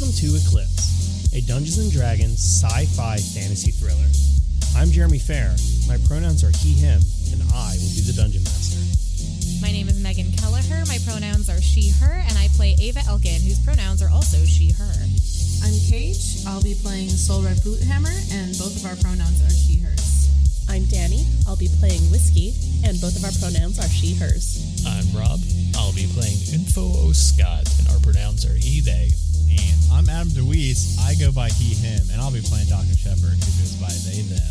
Welcome to Eclipse, a Dungeons & Dragons sci-fi fantasy thriller. I'm Jeremy Fair, my pronouns are he, him, and I will be the Dungeon Master. My name is Megan Kelleher, my pronouns are she, her, and I play Ava Elkin, whose pronouns are also she, her. I'm Cage, I'll be playing Sol Red Boothammer, and both of our pronouns are she, hers. I'm Danny, I'll be playing Whiskey, and both of our pronouns are she, hers. I'm Rob, I'll be playing Info O'Scott, and our pronouns are he, they. And I'm Adam Deweese, I go by he, him, and I'll be playing Doctor Shepherd, who goes by they, them.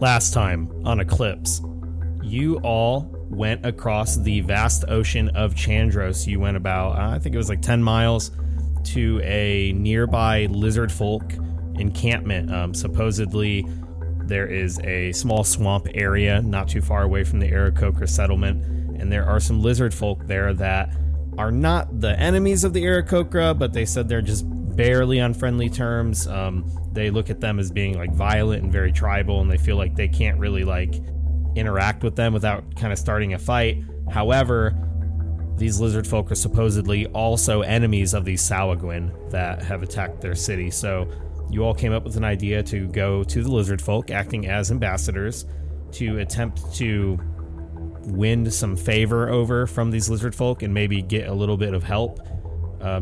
Last time on Eclipse, you all went across the vast ocean of Chandros. You went about, I think it was like 10 miles to a nearby lizard folk encampment. Supposedly, there is a small swamp area not too far away from the Aarakocra settlement, and there are some lizard folk there that are not the enemies of the Aarakocra, but they said they're just barely on friendly terms. They look at them as being like violent and very tribal, and they feel like they can't really like interact with them without kind of starting a fight. However, these lizard folk are supposedly also enemies of these Salagwin that have attacked their city. So you all came up with an idea to go to the lizard folk, acting as ambassadors, to attempt to win some favor over from these lizard folk and maybe get a little bit of help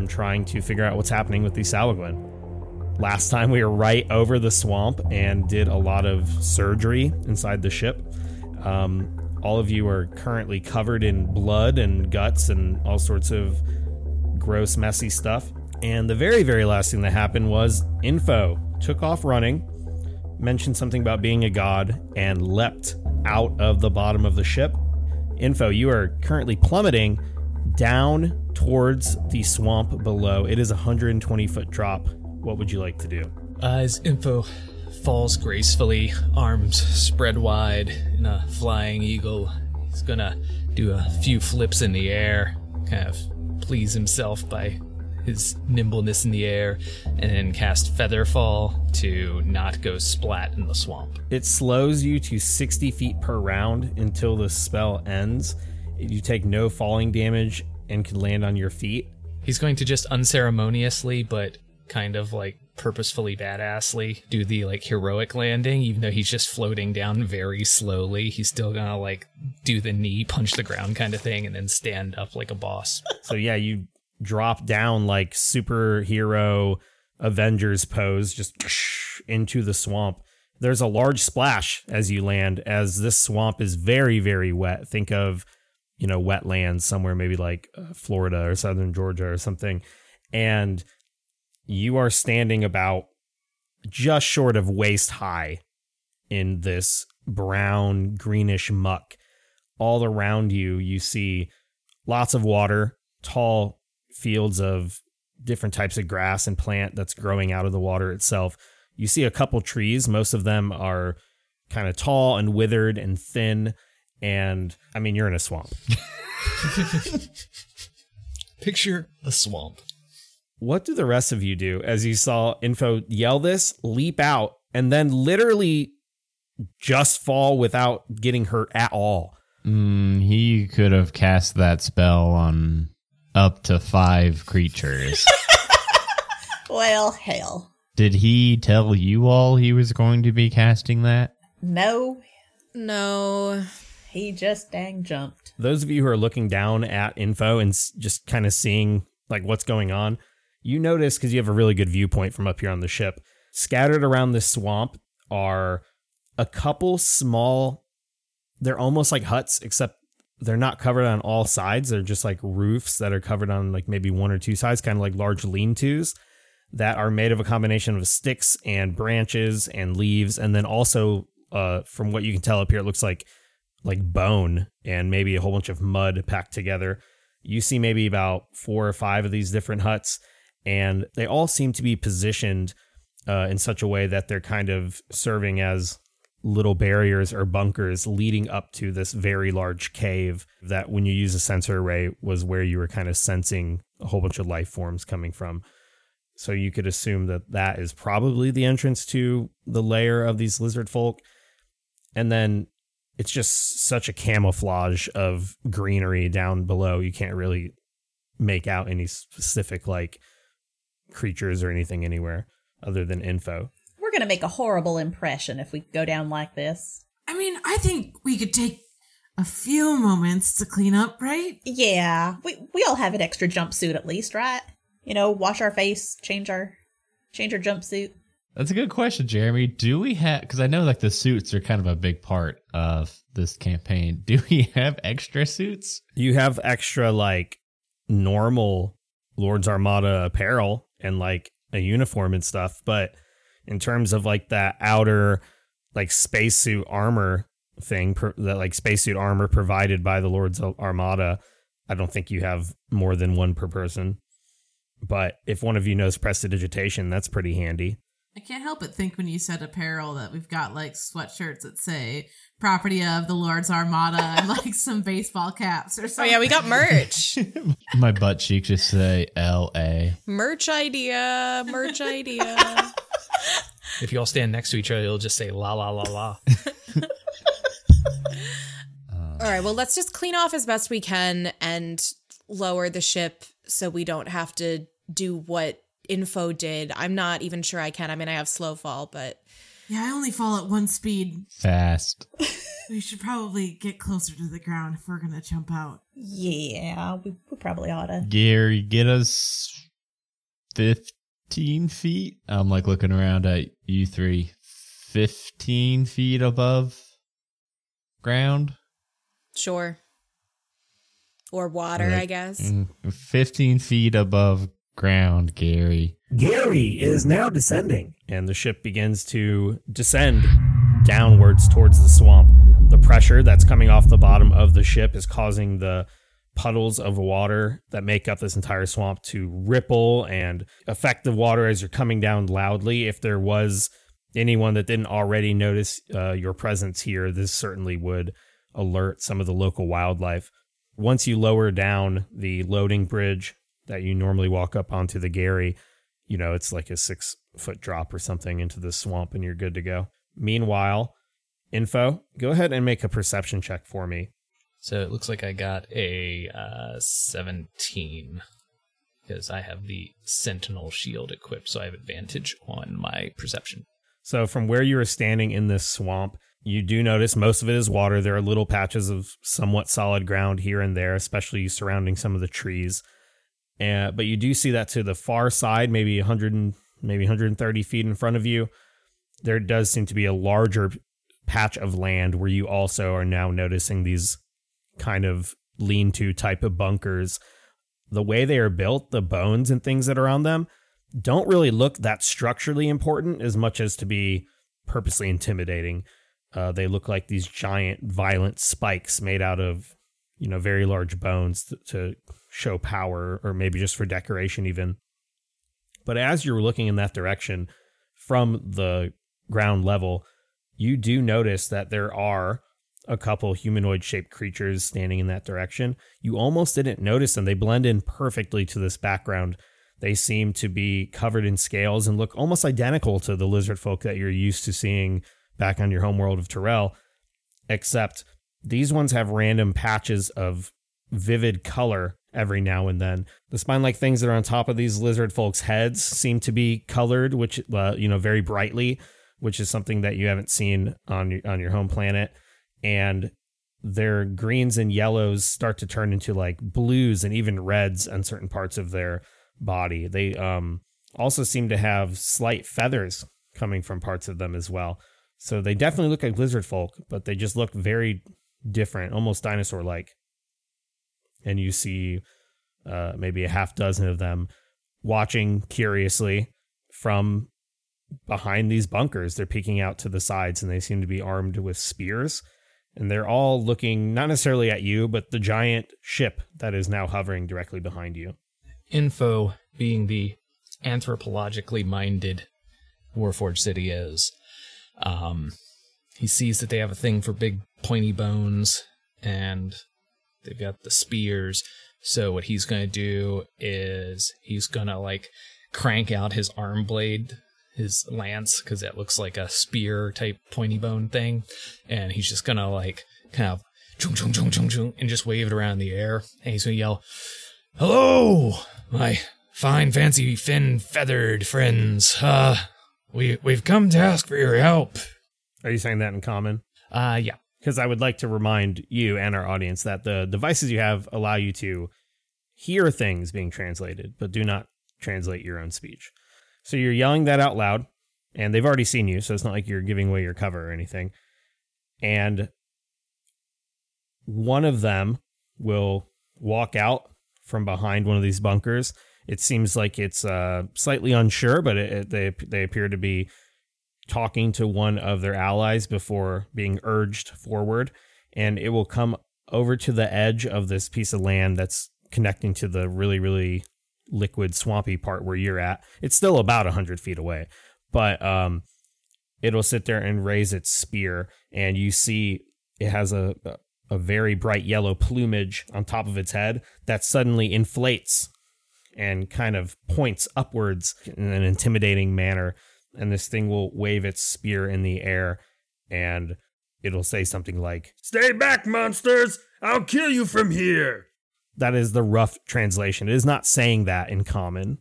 trying to figure out what's happening with the Salagwin. Last time we were right over the swamp and did a lot of surgery inside the ship. All of you are currently covered in blood and guts and all sorts of gross, messy stuff. And the very, very last thing that happened was Info took off running, mentioned something about being a god, and leapt out of the bottom of the ship. Info, you are currently plummeting down towards the swamp below. It is a 120-foot drop. What would you like to do? As Info falls gracefully, arms spread wide in a flying eagle, he's gonna do a few flips in the air, kind of please himself by his nimbleness in the air, and then cast Feather Fall to not go splat in the swamp. It slows you to 60 feet per round until the spell ends. You take no falling damage and can land on your feet. He's going to just unceremoniously, but kind of like purposefully badassly, do the like heroic landing. Even though he's just floating down very slowly, he's still gonna like do the knee punch the ground kind of thing and then stand up like a boss. So yeah, you drop down like superhero Avengers pose, just into the swamp. There's a large splash as you land, as this swamp is very, very wet. Think of, you know, wetlands somewhere, maybe like Florida or southern Georgia or something. And you are standing about just short of waist high in this brown, greenish muck. All around you, you see lots of water, tall fields of different types of grass and plant that's growing out of the water itself. You see a couple trees. Most of them are kind of tall and withered and thin. And, I mean, you're in a swamp. Picture a swamp. What do the rest of you do as you saw Info yell this, leap out, and then literally just fall without getting hurt at all? He could have cast that spell on up to 5 creatures. Well, hell. Did he tell you all he was going to be casting that? No. He just dang jumped. Those of you who are looking down at Info and just kind of seeing like what's going on, you notice, because you have a really good viewpoint from up here on the ship, scattered around this swamp are a couple small, they're almost like huts, except they're not covered on all sides. They're just like roofs that are covered on like maybe 1 or 2 sides, kind of like large lean-tos that are made of a combination of sticks and branches and leaves. And then also, from what you can tell up here, it looks like bone and maybe a whole bunch of mud packed together. You see maybe about 4 or 5 of these different huts, and they all seem to be positioned in such a way that they're kind of serving as little barriers or bunkers leading up to this very large cave that, when you use a sensor array, was where you were kind of sensing a whole bunch of life forms coming from. So you could assume that that is probably the entrance to the lair of these lizard folk. And then it's just such a camouflage of greenery down below. You can't really make out any specific like creatures or anything anywhere other than info. We're going to make a horrible impression if we go down like this. I mean, I think we could take a few moments to clean up, right? Yeah. We all have an extra jumpsuit at least, right? You know, wash our face, change our jumpsuit. That's a good question, Jeremy. Do we have, because I know like the suits are kind of a big part of this campaign. Do we have extra suits? You have extra like normal Lords Armada apparel and like a uniform and stuff. But in terms of like that outer like spacesuit armor thing, that like spacesuit armor provided by the Lords Armada, I don't think you have more than one per person. But if one of you knows prestidigitation, that's pretty handy. I can't help but think when you said apparel that we've got like sweatshirts that say property of the Lords Armada and like some baseball caps or something. Oh yeah, we got merch. My butt cheek just say L.A. Merch idea. If you all stand next to each other, it'll just say la la la la. All right, well, let's just clean off as best we can and lower the ship so we don't have to do what Info did. I'm not even sure I can. I mean, I have slow fall, but... Yeah, I only fall at one speed. Fast. We should probably get closer to the ground if we're going to jump out. Yeah, we probably ought to. Gary, get us 15 feet. I'm like looking around at you three. 15 feet above ground? Sure. Or water, I guess. 15 feet above ground, Gary. Gary is now descending. And the ship begins to descend downwards towards the swamp. The pressure that's coming off the bottom of the ship is causing the puddles of water that make up this entire swamp to ripple and affect the water as you're coming down loudly. If there was anyone that didn't already notice your presence here, this certainly would alert some of the local wildlife. Once you lower down the loading bridge that you normally walk up onto the Gary, you know, it's like a 6-foot drop or something into the swamp and you're good to go. Meanwhile, Info, go ahead and make a perception check for me. So it looks like I got a 17 because I have the Sentinel shield equipped, so I have advantage on my perception. So from where you were standing in this swamp, you do notice most of it is water. There are little patches of somewhat solid ground here and there, especially surrounding some of the trees. But you do see that to the far side, maybe 130 feet in front of you, there does seem to be a larger patch of land where you also are now noticing these kind of lean-to type of bunkers. The way they are built, the bones and things that are on them don't really look that structurally important as much as to be purposely intimidating. They look like these giant, violent spikes made out of, you know, very large bones to show power, or maybe just for decoration even. But as you're looking in that direction from the ground level, you do notice that there are a couple humanoid-shaped creatures standing in that direction. You almost didn't notice them. They blend in perfectly to this background. They seem to be covered in scales and look almost identical to the lizard folk that you're used to seeing back on your homeworld of Terrell, except these ones have random patches of vivid color every now and then. The spine-like things that are on top of these lizard folks' heads seem to be colored, which very brightly, which is something that you haven't seen on your home planet. And their greens and yellows start to turn into like blues and even reds on certain parts of their body. They also seem to have slight feathers coming from parts of them as well. So they definitely look like lizard folk, but they just look very different, almost dinosaur-like. And you see maybe a half dozen of them watching curiously from behind these bunkers. They're peeking out to the sides, and they seem to be armed with spears. And they're all looking, not necessarily at you, but the giant ship that is now hovering directly behind you. Info, being the anthropologically minded Warforged city is, He sees that they have a thing for big pointy bones, and they've got the spears. So what he's going to do is he's going to, like, crank out his arm blade, his lance, because that looks like a spear-type pointy bone thing. And he's just going to, like, kind of chung, chung, chung, chung, chung, and just wave it around in the air. And he's going to yell, "Hello, my fine, fancy, fin-feathered friends. We've come to ask for your help." Are you saying that in common? Yeah. Because I would like to remind you and our audience that the devices you have allow you to hear things being translated, but do not translate your own speech. So you're yelling that out loud, and they've already seen you, so it's not like you're giving away your cover or anything. And one of them will walk out from behind one of these bunkers. It seems like it's slightly unsure, but they appear to be talking to one of their allies before being urged forward, and it will come over to the edge of this piece of land that's connecting to the really, really liquid, swampy part where you're at. It's still about 100 feet away, but it'll sit there and raise its spear, and you see it has a very bright yellow plumage on top of its head that suddenly inflates and kind of points upwards in an intimidating manner. And this thing will wave its spear in the air, and it'll say something like, "Stay back, monsters! I'll kill you from here!" That is the rough translation. It is not saying that in common.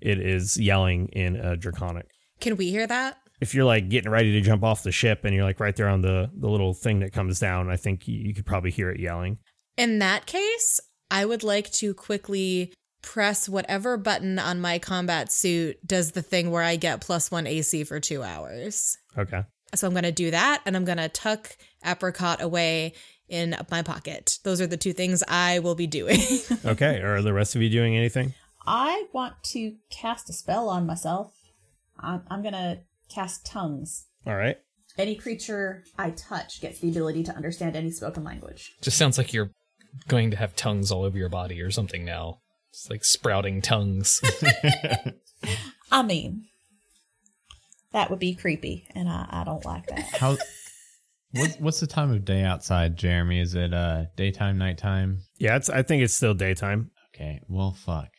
It is yelling in Draconic. Can we hear that? If you're, like, getting ready to jump off the ship and you're, like, right there on the little thing that comes down, I think you could probably hear it yelling. In that case, I would like to quickly press whatever button on my combat suit does the thing where I get +1 AC for 2 hours. Okay. So I'm going to do that, and I'm going to tuck Apricot away in my pocket. Those are the two things I will be doing. Okay. Are the rest of you doing anything? I want to cast a spell on myself. I'm going to cast Tongues. All right. Any creature I touch gets the ability to understand any spoken language. Just sounds like you're going to have tongues all over your body or something now. It's like sprouting tongues. I mean, that would be creepy, and I don't like that. What's the time of day outside, Jeremy? Is it daytime, nighttime? Yeah, I think it's still daytime. Okay, well, fuck.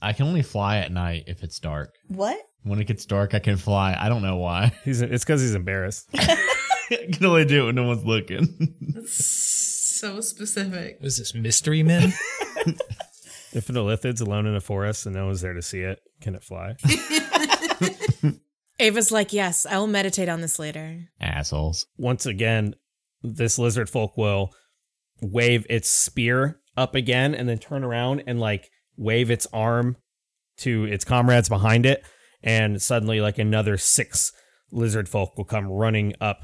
I can only fly at night if it's dark. What? When it gets dark, I can fly. I don't know why. It's because he's embarrassed. I can only do it when no one's looking. That's so specific. Was this Mystery Men? If an elithid's alone in a forest and no one's there to see it, can it fly? Ava's like, "Yes, I will meditate on this later." Assholes. Once again, this lizard folk will wave its spear up again and then turn around and, like, wave its arm to its comrades behind it. And suddenly, like, another 6 lizard folk will come running up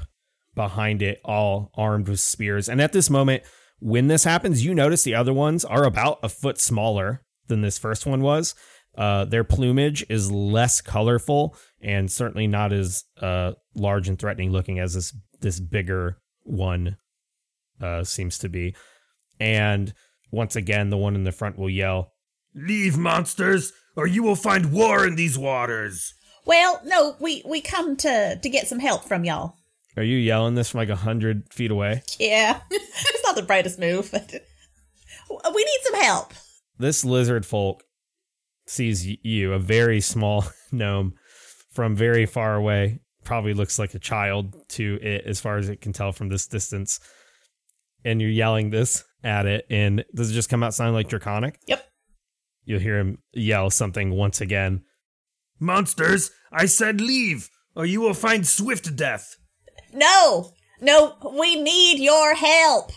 behind it, all armed with spears. And at this moment, when this happens, you notice the other ones are about a foot smaller than this first one was. Their plumage is less colorful and certainly not as large and threatening looking as this bigger one seems to be. And once again, the one in the front will yell, "Leave, monsters, or you will find war in these waters." Well, no, we come to get some help from y'all. Are you yelling this from, like, 100 feet away? Yeah. It's not the brightest move, but we need some help. This lizard folk sees you, a very small gnome, from very far away. Probably looks like a child to it, as far as it can tell from this distance. And you're yelling this at it, and does it just come out sounding like Draconic? Yep. You'll hear him yell something once again. "Monsters, I said leave, or you will find swift death." No, we need your help.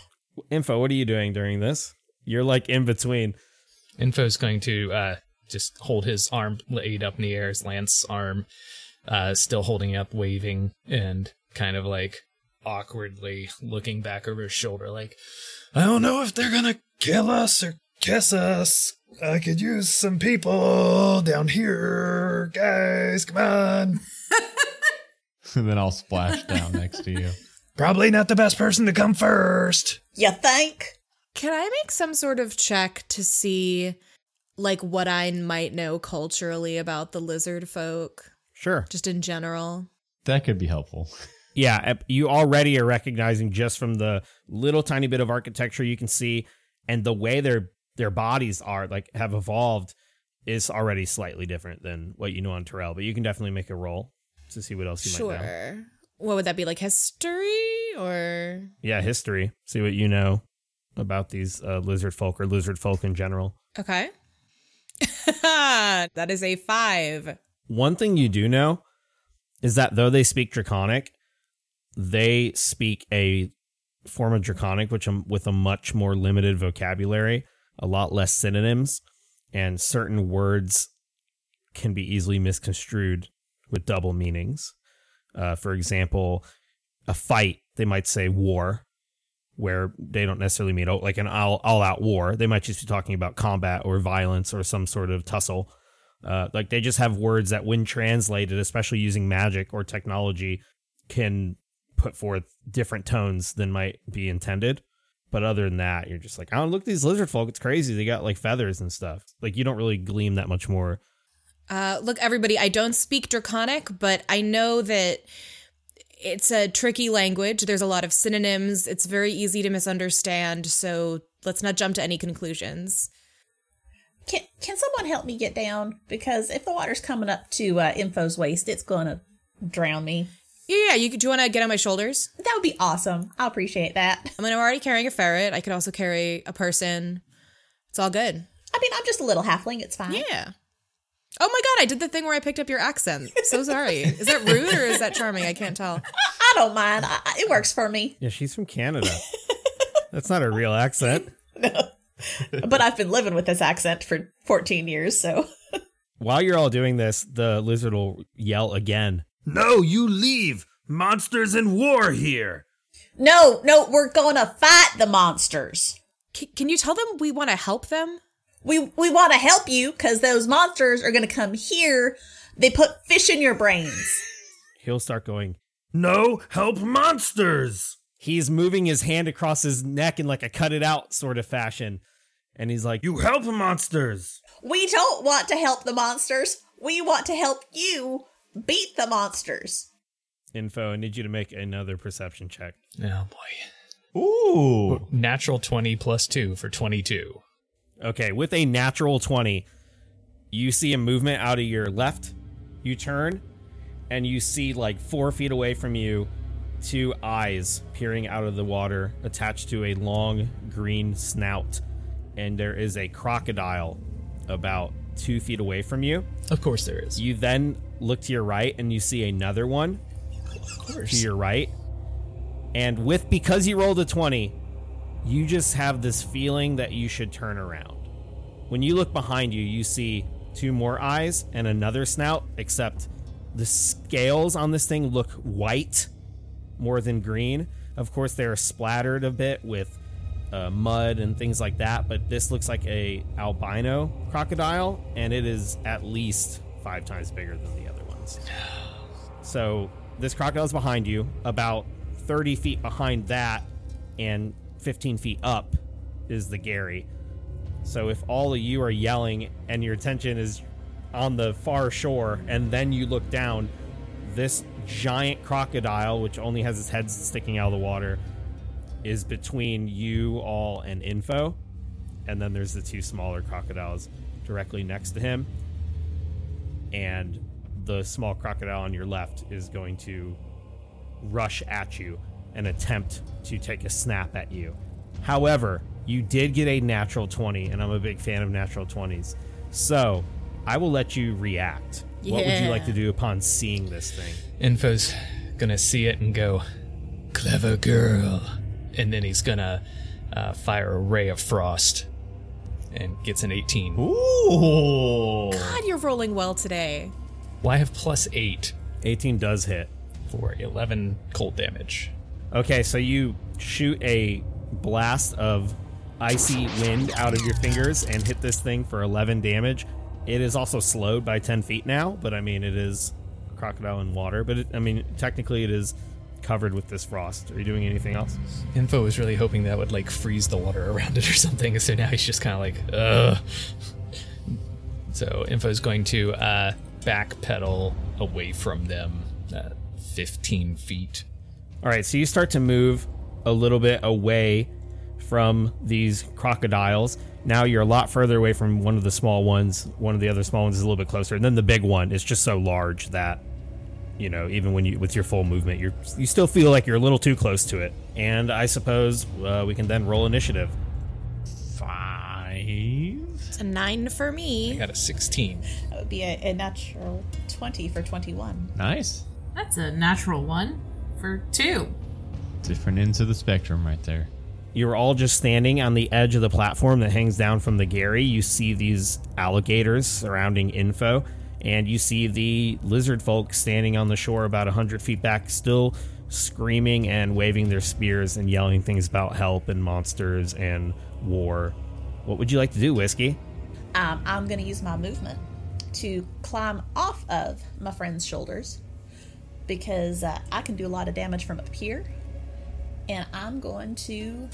Info, what are you doing during this? You're, like, in between. Info's going to just hold his arm laid up in the air, his lance arm, still holding up, waving, and kind of, like, awkwardly looking back over his shoulder, like, "I don't know if they're gonna kill us or kiss us. I could use some people down here. Guys, come on." And then I'll splash down next to you. Probably not the best person to come first. You think? Can I make some sort of check to see, like, what I might know culturally about the lizard folk? Sure. Just in general. That could be helpful. yeah, you already are recognizing just from the little tiny bit of architecture you can see and the way their bodies are like have evolved is already slightly different than what you know on Terrell, but you can definitely make a roll to see what else you might know. Sure. What would that be, like history or? Yeah, history. See what you know about these lizard folk or lizard folk in general. Okay. That is a 5. One thing you do know is that though they speak Draconic, they speak a form of Draconic which with a much more limited vocabulary, a lot less synonyms, and certain words can be easily misconstrued with double meanings. For example, a fight, they might say war, where they don't necessarily mean like an all-out war. They might just be talking about combat or violence or some sort of tussle. Like they just have words that when translated, especially using magic or technology, can put forth different tones than might be intended. But other than that, you're just like, oh, look at these lizard folk. It's crazy. They got like feathers and stuff. Like you don't really glean that much more. Look, everybody, I don't speak Draconic, but I know that it's a tricky language. There's a lot of synonyms. It's very easy to misunderstand. So let's not jump to any conclusions. Can someone help me get down? Because if the water's coming up to Info's waist, it's going to drown me. Yeah. Do you want to get on my shoulders? That would be awesome. I'll appreciate that. I mean, I'm already carrying a ferret. I could also carry a person. It's all good. I mean, I'm just a little halfling. It's fine. Yeah. Oh my god, I did the thing where I picked up your accent. So sorry. Is that rude or is that charming? I can't tell. I don't mind. It works for me. Yeah, she's from Canada. That's not a real accent. No. But I've been living with this accent for 14 years, so. While you're all doing this, the lizard will yell again. No, you leave! Monsters in war here! No, we're gonna fight the monsters. Can you tell them we want to help them? We want to help you because those monsters are going to come here. They put fish in your brains. He'll start going, no, help monsters. He's moving his hand across his neck in like a cut it out sort of fashion. And he's like, you help monsters. We don't want to help the monsters. We want to help you beat the monsters. Info, I need you to make another perception check. Oh, boy. Ooh. Natural 20 plus 2 for 22. Okay, with a natural 20, you see a movement out of your left. You turn, and you see, like, 4 feet away from you, 2 eyes peering out of the water attached to a long green snout. And there is a crocodile about 2 feet away from you. Of course there is. You then look to your right, and you see another one. Of course. To your right. And because you rolled a 20... you just have this feeling that you should turn around. When you look behind you, you see 2 more eyes and another snout, except the scales on this thing look white more than green. Of course, they are splattered a bit with mud and things like that, but this looks like a albino crocodile, and it is at least 5 times bigger than the other ones. So this crocodile is behind you, about 30 feet behind that, and 15 feet up is the Gary. So if all of you are yelling and your attention is on the far shore and then you look down, this giant crocodile, which only has its head sticking out of the water, is between you all and Info. And then there's the 2 smaller crocodiles directly next to him. And the small crocodile on your left is going to rush at you and attempt to take a snap at you. However, you did get a natural 20, and I'm a big fan of natural 20s. So, I will let you react. Yeah. What would you like to do upon seeing this thing? Info's gonna see it and go, clever girl. And then he's gonna fire a ray of frost and gets an 18. Ooh! God, you're rolling well today. Well, I have plus 8. 18 does hit. For 11 cold damage. Okay, so you shoot a blast of icy wind out of your fingers and hit this thing for 11 damage. It is also slowed by 10 feet now, but I mean, it is a crocodile in water. But technically it is covered with this frost. Are you doing anything else? Info was really hoping that would, like, freeze the water around it or something. So now he's just kind of like, ugh. So Info's going to backpedal away from them 15 feet. All right, so you start to move a little bit away from these crocodiles. Now you're a lot further away from one of the small ones. One of the other small ones is a little bit closer. And then the big one is just so large that, you know, even when you with your full movement, you still feel like you're a little too close to it. And I suppose we can then roll initiative. 5. It's a 9 for me. I got a 16. That would be a natural 20 for 21. Nice. That's a natural 1 for 2. Different ends of the spectrum right there. You're all just standing on the edge of the platform that hangs down from the Gary. You see these alligators surrounding Info, and you see the lizard folk standing on the shore about 100 feet back, still screaming and waving their spears and yelling things about help and monsters and war. What would you like to do, Whiskey? I'm going to use my movement to climb off of my friend's shoulders because I can do a lot of damage from up here. And I'm going to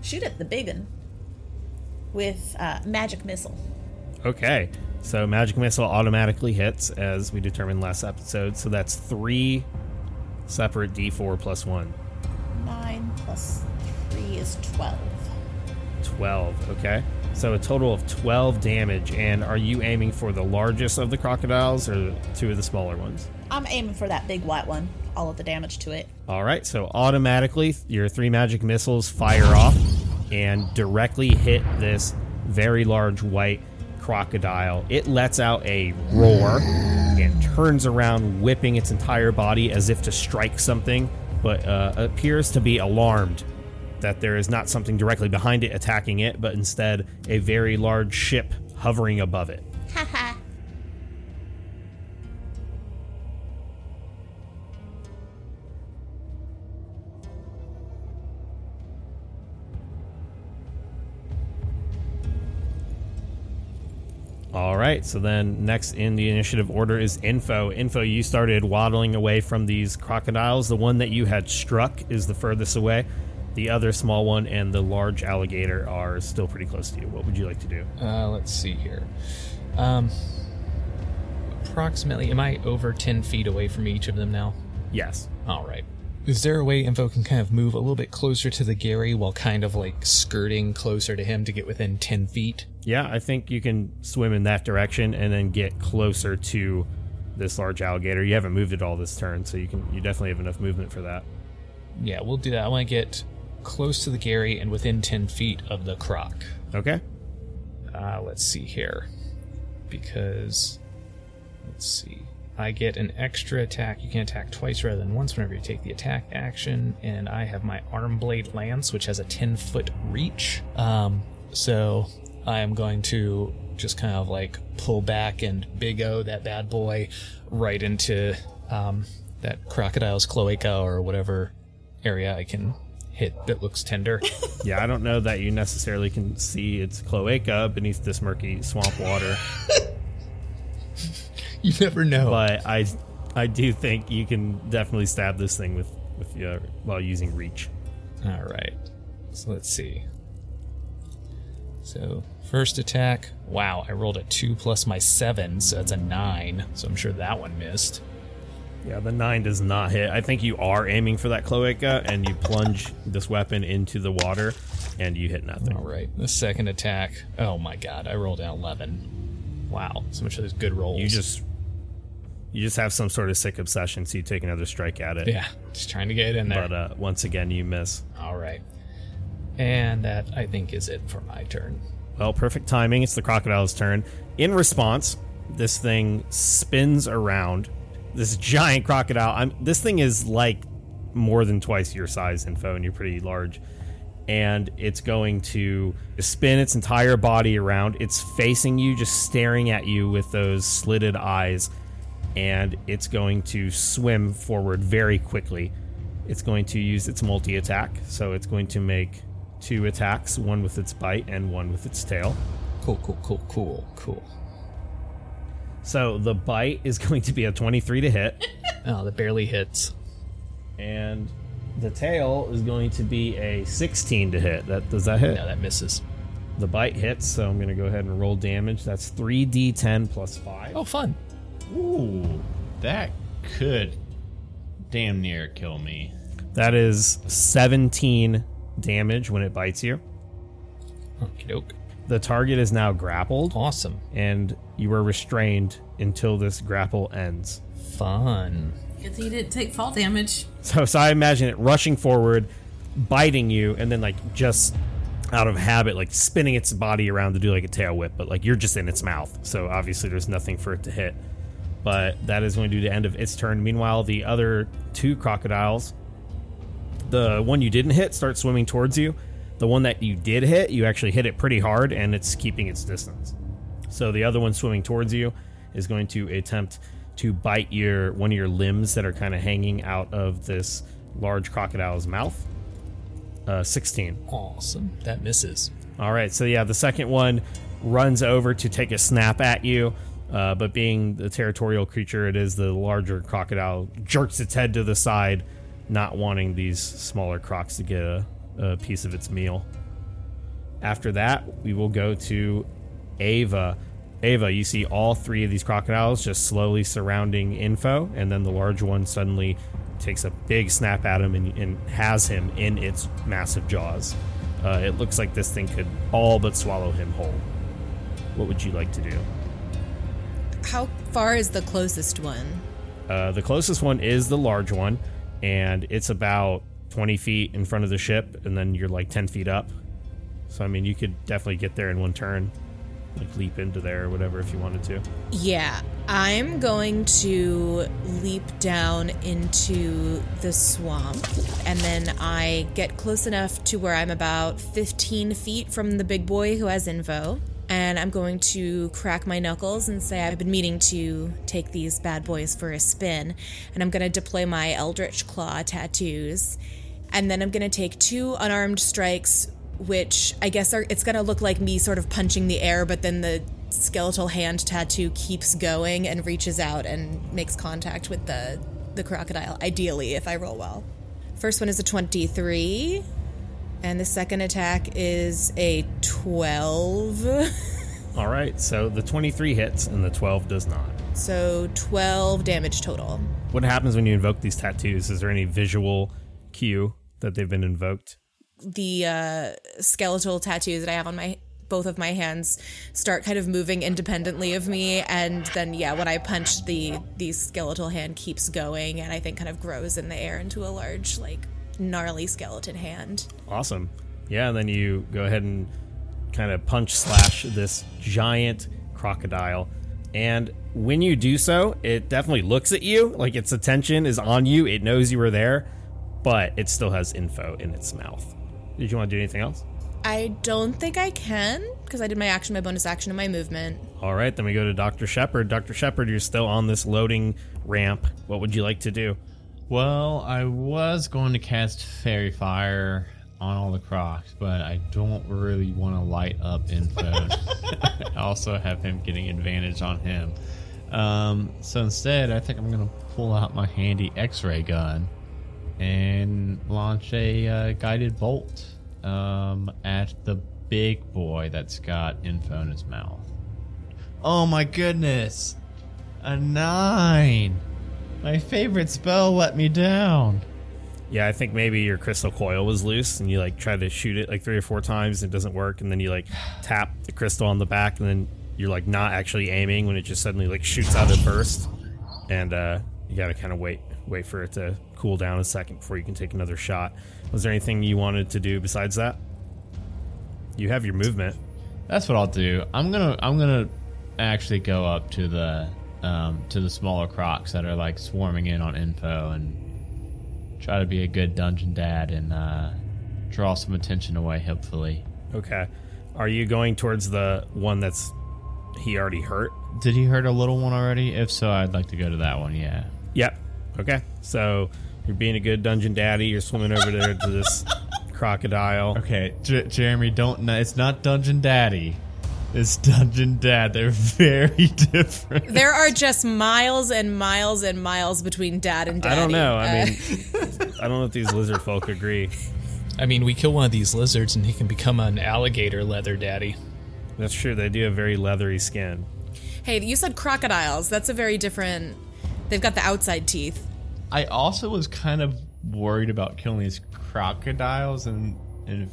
shoot at the big one with magic missile. Okay, so magic missile automatically hits, as we determined last episode. So that's 3 separate D4 plus 1. 9 plus 3 is 12. 12, okay. So a total of 12 damage. And are you aiming for the largest of the crocodiles or 2 of the smaller ones? I'm aiming for that big white one. All of the damage to it. All right, so automatically your 3 magic missiles fire off and directly hit this very large white crocodile. It lets out a roar and turns around, whipping its entire body as if to strike something, but appears to be alarmed that there is not something directly behind it attacking it, but instead a very large ship hovering above it. Haha. All right, so then next in the initiative order is Info. Info, you started waddling away from these crocodiles. The one that you had struck is the furthest away. The other small one and the large alligator are still pretty close to you. What would you like to do? Let's see here. Approximately, am I over 10 feet away from each of them now? Yes. All right. Is there a way Info can kind of move a little bit closer to the Gary while kind of like skirting closer to him to get within 10 feet? Yeah, I think you can swim in that direction and then get closer to this large alligator. You haven't moved at all this turn, so you definitely have enough movement for that. Yeah, we'll do that. I want to get close to the Gary and within 10 feet of the croc. Okay. Let's see here. Because, let's see. I get an extra attack. You can attack twice rather than once whenever you take the attack action. And I have my arm blade lance, which has a 10-foot reach. So I am going to just kind of like pull back and big O that bad boy right into that crocodile's cloaca or whatever area I can hit that looks tender. Yeah, I don't know that you necessarily can see its cloaca beneath this murky swamp water. You never know. But I do think you can definitely stab this thing with your, while using reach. All right. So let's see. So first attack. Wow, I rolled a 2 plus my 7, so that's a 9. So I'm sure that one missed. Yeah, the 9 does not hit. I think you are aiming for that cloaca, and you plunge this weapon into the water, and you hit nothing. All right. The second attack. Oh, my God. I rolled an 11. Wow. So much of those good rolls. You just have some sort of sick obsession, so you take another strike at it. Yeah, just trying to get it in there. But once again, you miss. All right. And that, I think, is it for my turn. Well, perfect timing. It's the crocodile's turn. In response, this thing spins around. This giant crocodile. This thing is, like, more than twice your size, Info, and you're pretty large. And it's going to spin its entire body around. It's facing you, just staring at you with those slitted eyes. And it's going to swim forward very quickly. It's going to use its multi-attack, so it's going to make 2 attacks, one with its bite and one with its tail. Cool. So the bite is going to be a 23 to hit. Oh, that barely hits. And the tail is going to be a 16 to hit. Does that hit? No, that misses. The bite hits, so I'm going to go ahead and roll damage. That's 3d10 plus 5. Oh, fun. Ooh, that could damn near kill me. That is 17 damage when it bites you. Okey-doke. The target is now grappled. Awesome. And you are restrained until this grapple ends. Fun. Good thing you didn't take fall damage. So I imagine it rushing forward, biting you, and then like just out of habit, like spinning its body around to do like a tail whip, but like you're just in its mouth. So obviously there's nothing for it to hit. But that is going to do the end of its turn. Meanwhile, the other two crocodiles, the one you didn't hit, starts swimming towards you. The one that you did hit, you actually hit it pretty hard, and it's keeping its distance. So the other one swimming towards you is going to attempt to bite one of your limbs that are kind of hanging out of this large crocodile's mouth. 16. Awesome. That misses. All right. So yeah, the second one runs over to take a snap at you. But being the territorial creature it is, the larger crocodile jerks its head to the side, not wanting these smaller crocs to get a piece of its meal. After that, we will go to Ava. Ava, you see all three of these crocodiles just slowly surrounding Info, and then the large one suddenly takes a big snap at him and has him in its massive jaws. It looks like this thing could all but swallow him whole. What would you like to do? How far is the closest one? The closest one is the large one, and it's about 20 feet in front of the ship, and then you're like 10 feet up. So, I mean, you could definitely get there in one turn, like leap into there or whatever if you wanted to. Yeah, I'm going to leap down into the swamp, and then I get close enough to where I'm about 15 feet from the big boy who has Info. And I'm going to crack my knuckles and say I've been meaning to take these bad boys for a spin. And I'm going to deploy my Eldritch Claw tattoos. And then I'm going to take two unarmed strikes, which I guess it's going to look like me sort of punching the air, but then the skeletal hand tattoo keeps going and reaches out and makes contact with the crocodile, ideally, if I roll well. First one is a 23... and the second attack is a 12. All right, so the 23 hits and the 12 does not. So 12 damage total. What happens when you invoke these tattoos? Is there any visual cue that they've been invoked? The skeletal tattoos that I have on both of my hands start kind of moving independently of me. And then, yeah, when I punch, the skeletal hand keeps going and I think kind of grows in the air into a large, like, gnarly skeleton hand. Awesome. Yeah, and then you go ahead and kind of punch slash this giant crocodile. And when you do so, it definitely looks at you, like its attention is on you. It knows you were there, but it still has Info in its mouth. Did you want to do anything else? I don't think I can, because I did my action, my bonus action, and my movement. All right, then we go to Dr. Shepherd. Dr. Shepherd, you're still on this loading ramp. What would you like to do? Well, I was going to cast Fairy Fire on all the crocs, but I don't really want to light up Info. I also have him getting advantage on him. So instead, I think I'm going to pull out my handy X-ray gun and launch a guided bolt at the big boy that's got Info in his mouth. Oh my goodness! A 9! My favorite spell let me down. Yeah, I think maybe your crystal coil was loose and you like try to shoot it like 3 or 4 times and it doesn't work, and then you like tap the crystal on the back and then you're like not actually aiming when it just suddenly like shoots out a burst, and you gotta kind of wait for it to cool down a second before you can take another shot. Was there anything you wanted to do besides that? You have your movement. That's what I'll do. I'm gonna actually go up to the smaller crocs that are like swarming in on Info and try to be a good dungeon dad and draw some attention away, hopefully. Okay. Are you going towards the one that's he already hurt? Did he hurt a little one already? If so, I'd like to go to that one, yeah. Yep. Okay. So you're being a good dungeon daddy. You're swimming over there to this crocodile. Okay. Jeremy, don't. It's not dungeon daddy. This dungeon dad, they're very different. There are just miles and miles and miles between dad and daddy. I don't know. I mean, I don't know if these lizard folk agree. I mean, we kill one of these lizards and he can become an alligator leather daddy. That's true. They do have very leathery skin. Hey, you said crocodiles. That's a very different... They've got the outside teeth. I also was kind of worried about killing these crocodiles in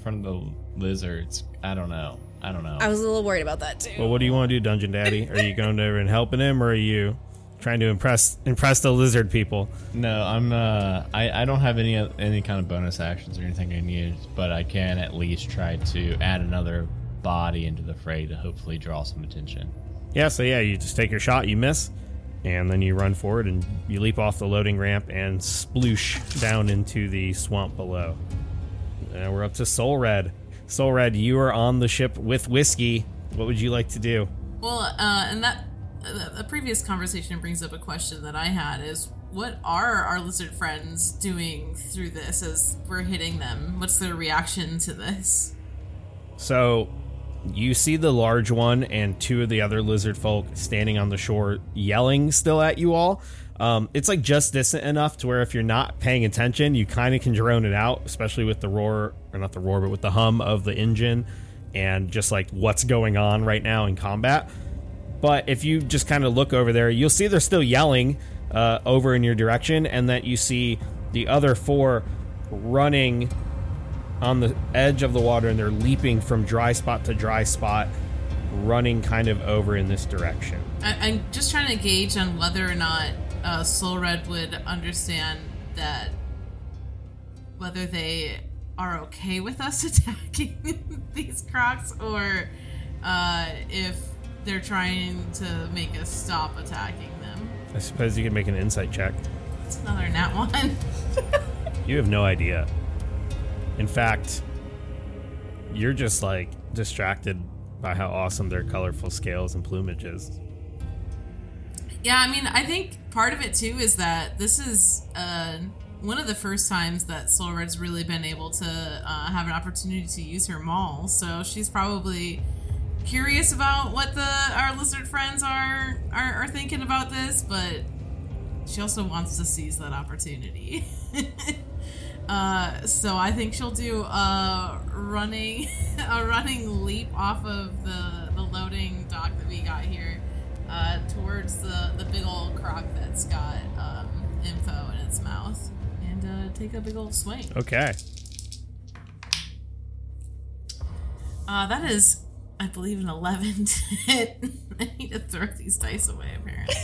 front of the lizards. I don't know. I was a little worried about that too. Well, what do you want to do, Dungeon Daddy? Are you going over and helping him, or are you trying to impress the lizard people? No, I'm. I don't have any kind of bonus actions or anything I need, but I can at least try to add another body into the fray to hopefully draw some attention. Yeah. So yeah, you just take your shot, you miss, and then you run forward and you leap off the loading ramp and sploosh down into the swamp below. And we're up to Sol Red. Sol Red, you are on the ship with Whiskey. What would you like to do? Well, and that a previous conversation brings up a question that I had is, what are our lizard friends doing through this as we're hitting them? What's their reaction to this? So you see the large one and two of the other lizard folk standing on the shore yelling still at you all. It's like just distant enough to where if you're not paying attention, you kind of can drone it out, especially with the roar, or not the roar, but with the hum of the engine and just like what's going on right now in combat. But if you just kind of look over there, you'll see they're still yelling over in your direction, and that you see the other four running on the edge of the water, and they're leaping from dry spot to dry spot, running kind of over in this direction. I'm just trying to gauge on whether or not Sol Red would understand that, whether they are okay with us attacking these crocs, or if they're trying to make us stop attacking them. I suppose you could make an insight check. That's another nat one. You have no idea. In fact, you're just like distracted by how awesome their colorful scales and plumage is. Yeah, I mean, I think part of it, too, is that this is one of the first times that Sol Red's really been able to have an opportunity to use her maul, so she's probably curious about what our lizard friends are thinking about this, but she also wants to seize that opportunity. So I think she'll do a running leap off of the loading dock that we got here. Towards the big old croc that's got info in its mouth, and take a big old swing. Okay. That is, I believe, an 11 to hit. I need to throw these dice away, apparently.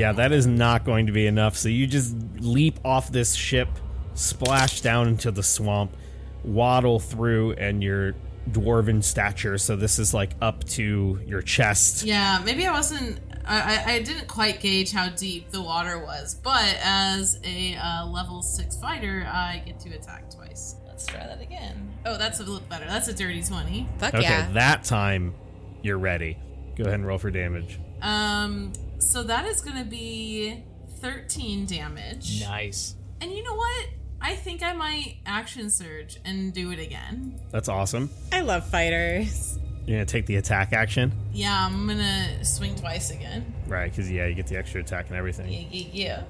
Yeah, that is not going to be enough. So you just leap off this ship, splash down into the swamp, waddle through, and you're dwarven stature, so this is like up to your chest. Yeah, maybe I wasn't. I didn't quite gauge how deep the water was, but as a level 6 fighter, I get to attack twice. Let's try that again. Oh, that's a little better. That's a dirty 20. Fuck okay, yeah. Okay, that time you're ready. Go ahead and roll for damage. So that is going to be 13 damage. Nice. And you know what? I think I might action surge and do it again. That's awesome. I love fighters. You're going to take the attack action? Yeah, I'm going to swing twice again. Right, because, yeah, you get the extra attack and everything. Yeah.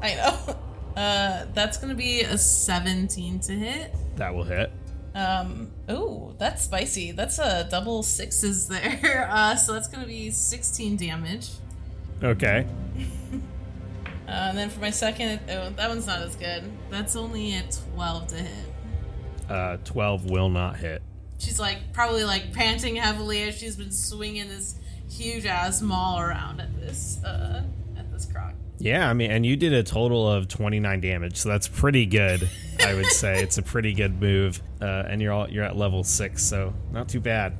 I know. That's going to be a 17 to hit. That will hit. Oh, that's spicy. That's a double sixes there. So that's going to be 16 damage. Okay. And then for my second, that one's not as good. That's only a 12 to hit. 12 will not hit. She's like probably like panting heavily as she's been swinging this huge ass maul around at this croc. Yeah, I mean, and you did a total of 29 damage, so that's pretty good. I would say it's a pretty good move. And you're at level 6, so not too bad.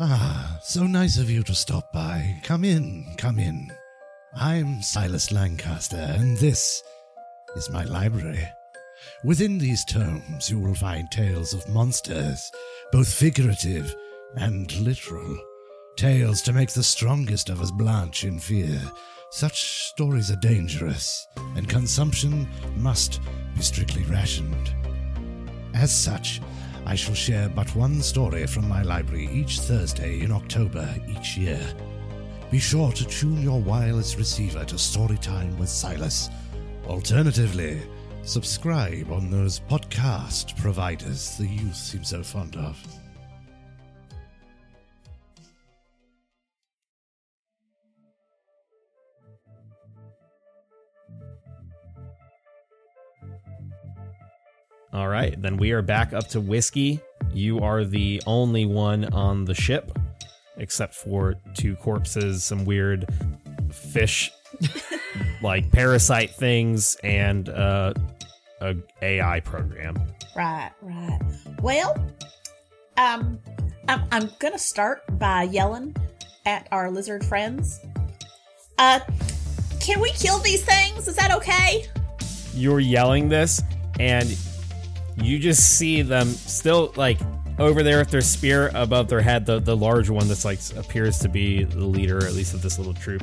Ah, so nice of you to stop by. Come in. I'm Silas Lancaster, and this is my library. Within these tomes, you will find tales of monsters, both figurative and literal. Tales to make the strongest of us blanch in fear. Such stories are dangerous, and consumption must be strictly rationed. As such, I shall share but one story from my library each Thursday in October each year. Be sure to tune your wireless receiver to Storytime with Silas. Alternatively, subscribe on those podcast providers the youth seem so fond of. All right, then we are back up to Whiskey. You are the only one on the ship, except for two corpses, some weird fish, like parasite things, and a AI program. Right. Well, I'm gonna start by yelling at our lizard friends. Can we kill these things? Is that okay? You're yelling this, and you just see them still, like, over there with their spear above their head, the large one that's, like, appears to be the leader, at least of this little troop.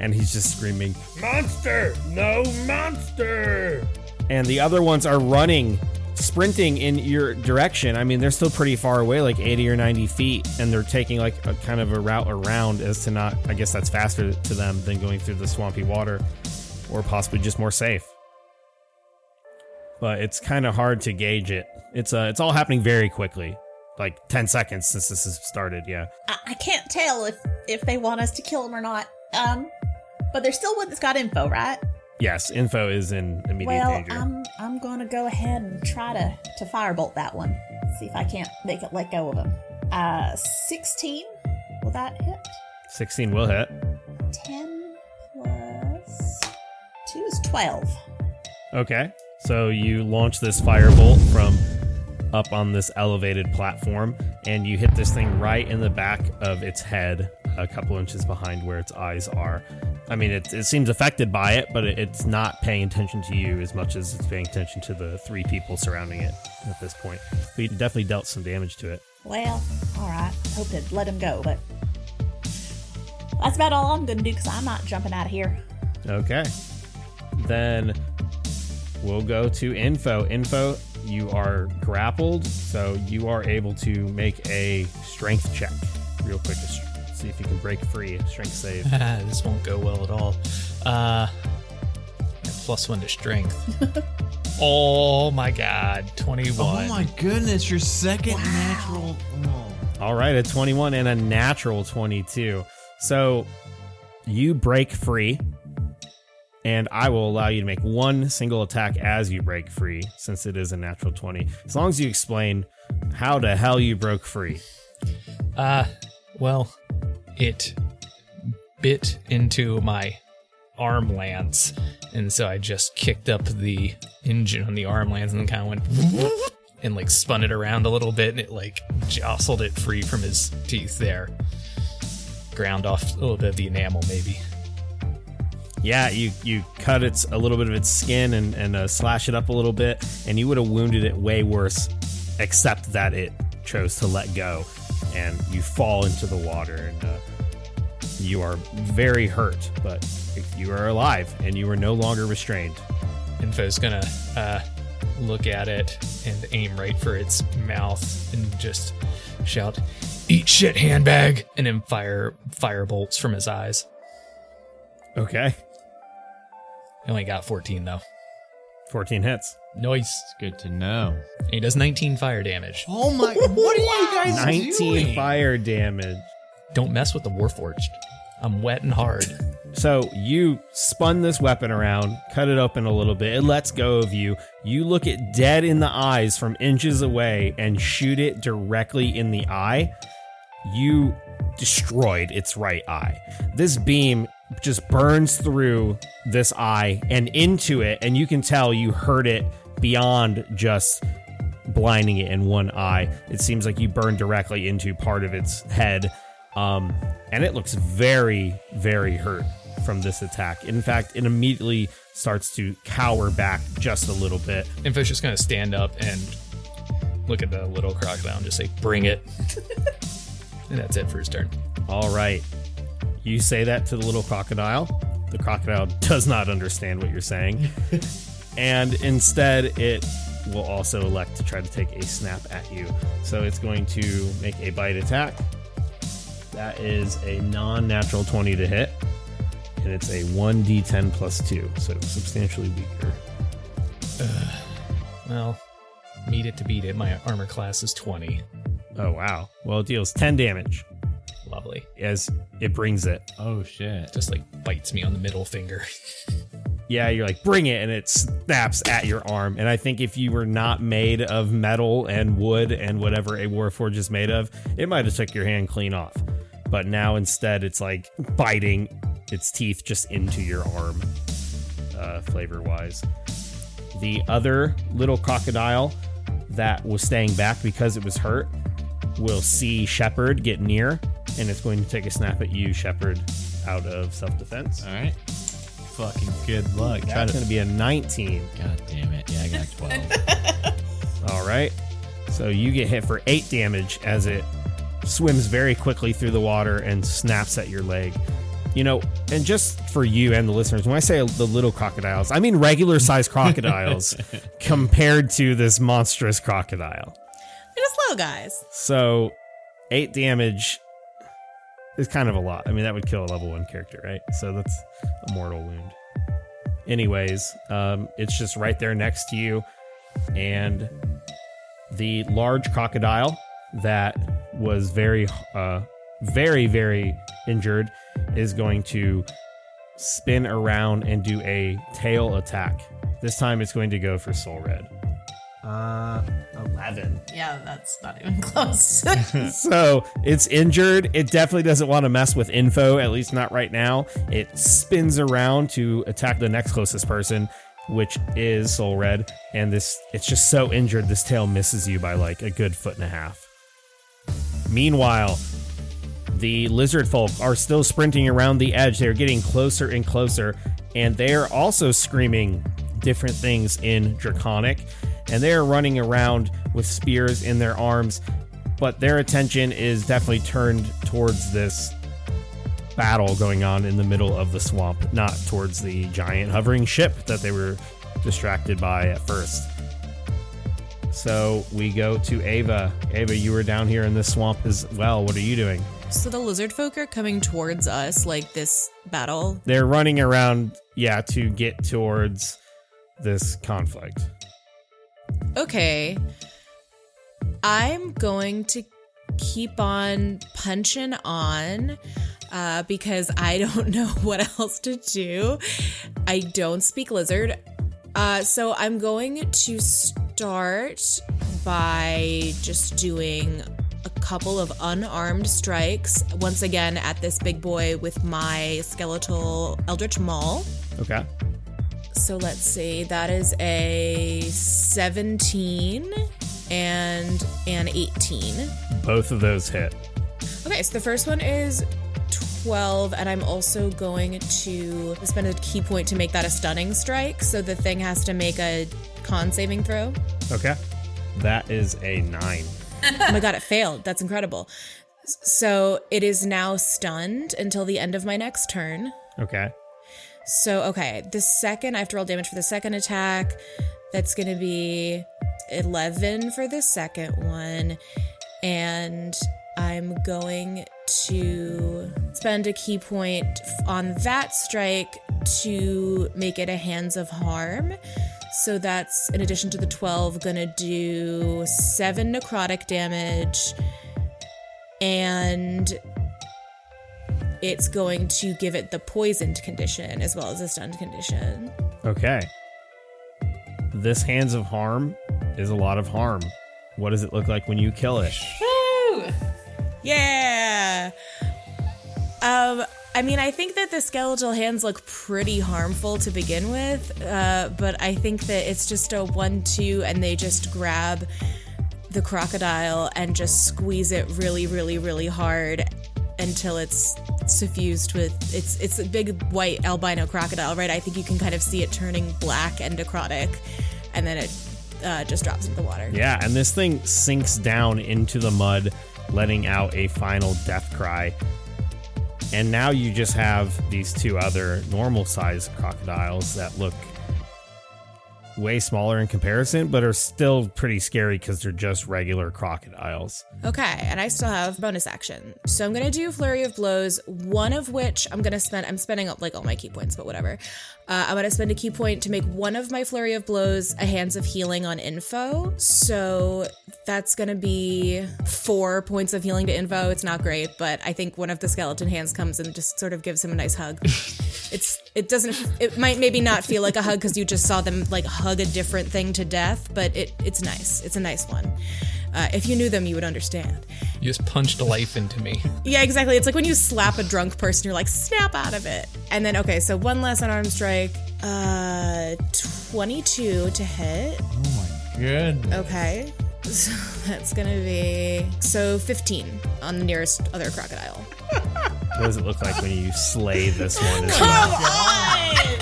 And he's just screaming, "Monster! No monster!" And the other ones are running, sprinting in your direction. I mean, they're still pretty far away, like 80 or 90 feet, and they're taking, like, a kind of a route around as to not, I guess that's faster to them than going through the swampy water, or possibly just more safe. But it's kind of hard to gauge it. It's all happening very quickly, like 10 seconds since this has started. Yeah, I can't tell if they want us to kill them or not. But there's still one that's got info, right? Yes, info is in immediate danger. Well, I'm gonna go ahead and try to firebolt that one. See if I can't make it let go of him. 16, will that hit? 16 will hit. 10 plus 2 is 12. Okay. So you launch this firebolt from up on this elevated platform, and you hit this thing right in the back of its head, a couple inches behind where its eyes are. I mean, it seems affected by it, but it's not paying attention to you as much as it's paying attention to the three people surrounding it at this point. But you definitely dealt some damage to it. Well, all right. Hope to let him go, but that's about all I'm going to do because I'm not jumping out of here. Okay. Then we'll go to Info. Info, you are grappled, so you are able to make a strength check real quick to see if you can break free. Strength save. This won't go well at all. +1 to strength. Oh my god, 21. Oh my goodness, your second natural. Oh. All right, a 21 and a natural 22. So you break free. And I will allow you to make one single attack as you break free, since it is a natural 20. As long as you explain how the hell you broke free. Well, it bit into my arm lance, and so I just kicked up the engine on the arm lance and kind of went and, like, spun it around a little bit, and it, like, jostled it free from his teeth there. Ground off a little bit of the enamel, maybe. Yeah, you cut a little bit of its skin and slash it up a little bit, and you would have wounded it way worse, except that it chose to let go, and you fall into the water, and you are very hurt, but you are alive, and you are no longer restrained. Info's gonna look at it and aim right for its mouth and just shout, "Eat shit, handbag!" and then fire bolts from his eyes. Okay. He only got 14, though. 14 hits. Nice. Good to know. And he does 19 fire damage. Oh my, what are you guys 19 doing? 19 fire damage. Don't mess with the Warforged. I'm wet and hard. So you spun this weapon around, cut it open a little bit. It lets go of you. You look it dead in the eyes from inches away and shoot it directly in the eye. You destroyed its right eye. This beam just burns through this eye and into it, and you can tell you hurt it beyond just blinding it in one eye. It seems like you burned directly into part of its head, and it looks very, very hurt from this attack. In fact, it immediately starts to cower back just a little bit. Info's just going to stand up and look at the little crocodile and just say, "Bring it." And that's it for his turn. All right. You say that to the little crocodile. The crocodile does not understand what you're saying. And instead, it will also elect to try to take a snap at you. So it's going to make a bite attack. That is a non-natural 20 to hit. And it's a 1d10 plus 2. So substantially weaker. Well, need it to beat it. My armor class is 20. Oh, wow. Well, it deals 10 damage. Lovely. As it brings it. Oh, shit. Just, like, bites me on the middle finger. yeah, you're like, bring it, and it snaps at your arm. And I think if you were not made of metal and wood and whatever a Warforged is made of, it might have took your hand clean off. But now instead, it's like biting its teeth just into your arm, flavor-wise. The other little crocodile that was staying back because it was hurt will see Shepherd get near, and it's going to take a snap at you, Shepherd, out of self-defense. All right. Fucking good luck. That's going to be a 19. God damn it. Yeah, I got 12. All right. So you get hit for 8 damage as it swims very quickly through the water and snaps at your leg. You know, and just for you and the listeners, when I say the little crocodiles, I mean regular-sized crocodiles compared to this monstrous crocodile. They're just little guys. So 8 damage is kind of a lot. I mean, that would kill a level 1 character, right? So that's a mortal wound. Anyways, it's just right there next to you. And the large crocodile that was very, very injured is going to spin around and do a tail attack. This time it's going to go for Sol Red. 11. Yeah, that's not even close. So it's injured. It definitely doesn't want to mess with Info, at least not right now. It spins around to attack the next closest person, which is Sol Red. And this, it's just so injured, this tail misses you by like a good foot and a half. Meanwhile, the lizard folk are still sprinting around the edge. They're getting closer and closer, and they are also screaming different things in Draconic, and they are running around with spears in their arms, but their attention is definitely turned towards this battle going on in the middle of the swamp, not towards the giant hovering ship that they were distracted by at first. So we go to Ava. Ava, you were down here in this swamp as well. What are you doing? So the lizard folk are coming towards us, like this battle. They're running around, yeah, to get towards this conflict. Okay. I'm going to keep on punching on because I don't know what else to do. I don't speak lizard. So I'm going to start by just doing a couple of unarmed strikes once again at this big boy with my skeletal Eldritch Maul. Okay. So let's see. That is a 17 and an 18. Both of those hit. Okay, so the first one is 12, and I'm also going to spend a key point to make that a stunning strike, so the thing has to make a con saving throw. Okay. That is a 9. Oh my god, it failed. That's incredible. So it is now stunned until the end of my next turn. Okay. So, okay, the second, I have to roll damage for the second attack. That's going to be 11 for the second one. And I'm going to spend a key point on that strike to make it a hands of harm. So that's, in addition to the 12, going to do 7 necrotic damage, and it's going to give it the poisoned condition as well as the stunned condition. Okay. This hands of harm is a lot of harm. What does it look like when you kill it? Woo! Yeah! I mean, I think that the skeletal hands look pretty harmful to begin with, but I think that it's just a 1-2, and they just grab the crocodile and just squeeze it really, really, really hard until it's suffused with... It's a big white albino crocodile, right? I think you can kind of see it turning black and necrotic, and then it just drops into the water. Yeah, and this thing sinks down into the mud, letting out a final death cry. And now you just have these two other normal-sized crocodiles that look way smaller in comparison, but are still pretty scary because they're just regular crocodiles. Okay, and I still have bonus action. So I'm going to do Flurry of Blows, one of which I'm going to spend... I'm spending like all my key points, but whatever. I'm going to spend a key point to make one of my Flurry of Blows a hands of healing on Info. So that's going to be 4 points of healing to Info. It's not great, but I think one of the skeleton hands comes and just sort of gives him a nice hug. It might maybe not feel like a hug because you just saw them like hug a different thing to death, but it's nice. It's a nice one. If you knew them, you would understand. You just punched life into me. Yeah, exactly. It's like when you slap a drunk person, you're like, snap out of it. And then, okay, so one less unarmed strike. 22 to hit. Oh my goodness. Okay. So that's going to be... So 15 on the nearest other crocodile. What does it look like when you slay this one? As well? Come on! Oh my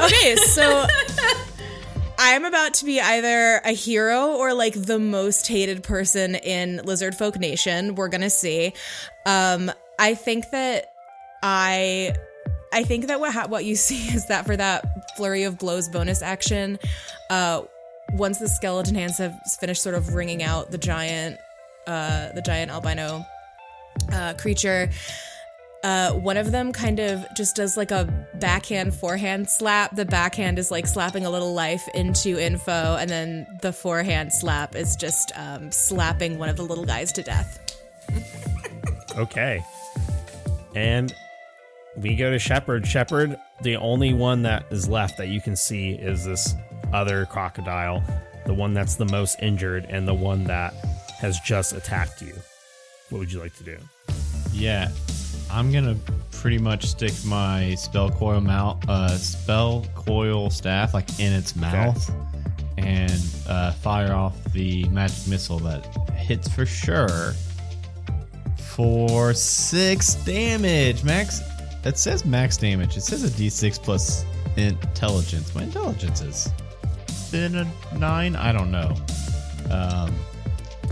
gosh! Okay, so... I'm about to be either a hero or like the most hated person in Lizard Folk Nation. We're gonna see. I think that what you see is that for that Flurry of Blows bonus action, once the skeleton hands have finished sort of wringing out the giant albino creature. One of them kind of just does like a backhand, forehand slap. The backhand is like slapping a little life into Info, and then the forehand slap is just slapping one of the little guys to death. Okay. And we go to Shepherd. Shepherd, the only one that is left that you can see is this other crocodile, the one that's the most injured and the one that has just attacked you. What would you like to do? Yeah. I'm going to pretty much stick my spell coil staff like in its mouth and fire off the magic missile that hits for sure for 6 damage. Max. It says max damage. It says a d6 plus intelligence. My intelligence is been a 9. I don't know.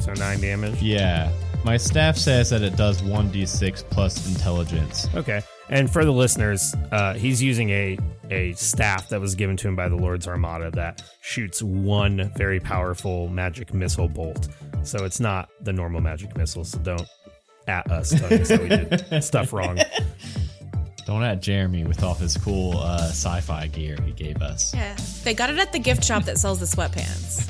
So 9 damage? Yeah. My staff says that it does 1d6 plus intelligence. Okay. And for the listeners, he's using a staff that was given to him by the Lords Armada that shoots one very powerful magic missile bolt. So it's not the normal magic missile, so don't at us telling us that we did stuff wrong. Don't at Jeremy with all his cool sci-fi gear he gave us. Yeah, they got it at the gift shop that sells the sweatpants.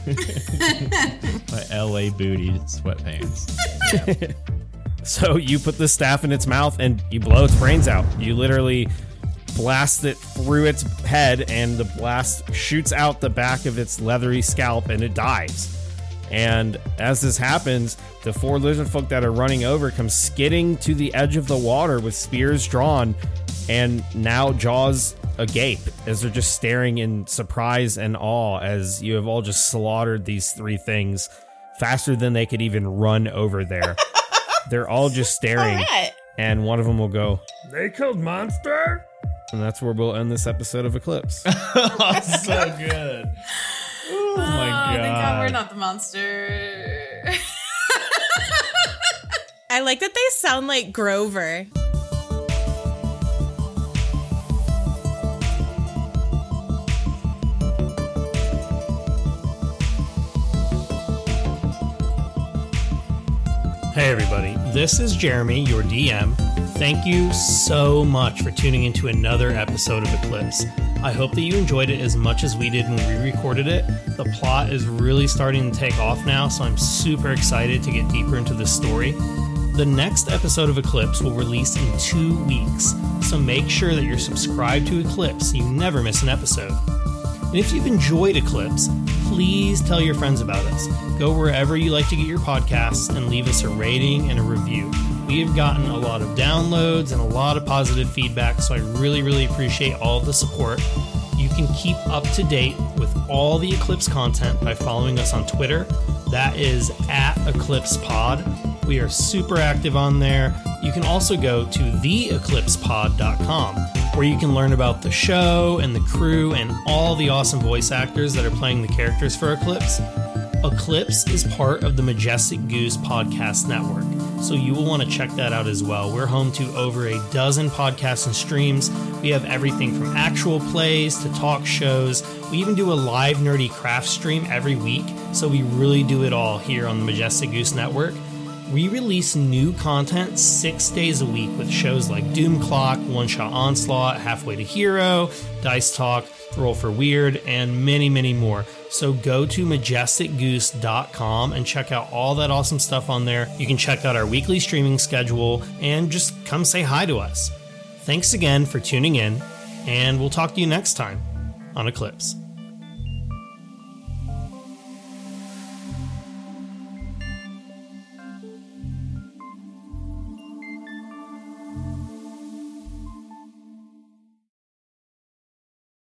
My LA booty sweatpants. Yeah. So you put the staff in its mouth and you blow its brains out. You literally blast it through its head and the blast shoots out the back of its leathery scalp and it dies. And as this happens, the 4 lizard folk that are running over come skidding to the edge of the water with spears drawn and now jaws agape as they're just staring in surprise and awe as you have all just slaughtered these 3 things faster than they could even run over there. They're all just staring. All right. And one of them will go, "They killed monster?" And that's where we'll end this episode of Eclipse. Oh, so good. Oh my God. Thank God we're not the monster. I like that they sound like Grover. Hey everybody, this is Jeremy, your DM. Thank you so much for tuning into another episode of Eclipse. I hope that you enjoyed it as much as we did when we recorded it. The plot is really starting to take off now, so I'm super excited to get deeper into this story. The next episode of Eclipse will release in 2 weeks, so make sure that you're subscribed to Eclipse so you never miss an episode. And if you've enjoyed Eclipse, please tell your friends about us. Go wherever you like to get your podcasts and leave us a rating and a review. We have gotten a lot of downloads and a lot of positive feedback, so I really, really appreciate all the support. You can keep up to date with all the Eclipse content by following us on Twitter. That is @EclipsePod. We are super active on there. You can also go to theeclipsepod.com. where you can learn about the show and the crew and all the awesome voice actors that are playing the characters for Eclipse. Eclipse is part of the Majestic Goose podcast network, so you will want to check that out as well. We're home to over a dozen podcasts and streams. We have everything from actual plays to talk shows. We even do a live nerdy craft stream every week, so we really do it all here on the Majestic Goose network. We release new content 6 days a week with shows like Doom Clock, One Shot Onslaught, Halfway to Hero, Dice Talk, Roll for Weird, and many, many more. So go to majesticgoose.com and check out all that awesome stuff on there. You can check out our weekly streaming schedule and just come say hi to us. Thanks again for tuning in, and we'll talk to you next time on Eclipse.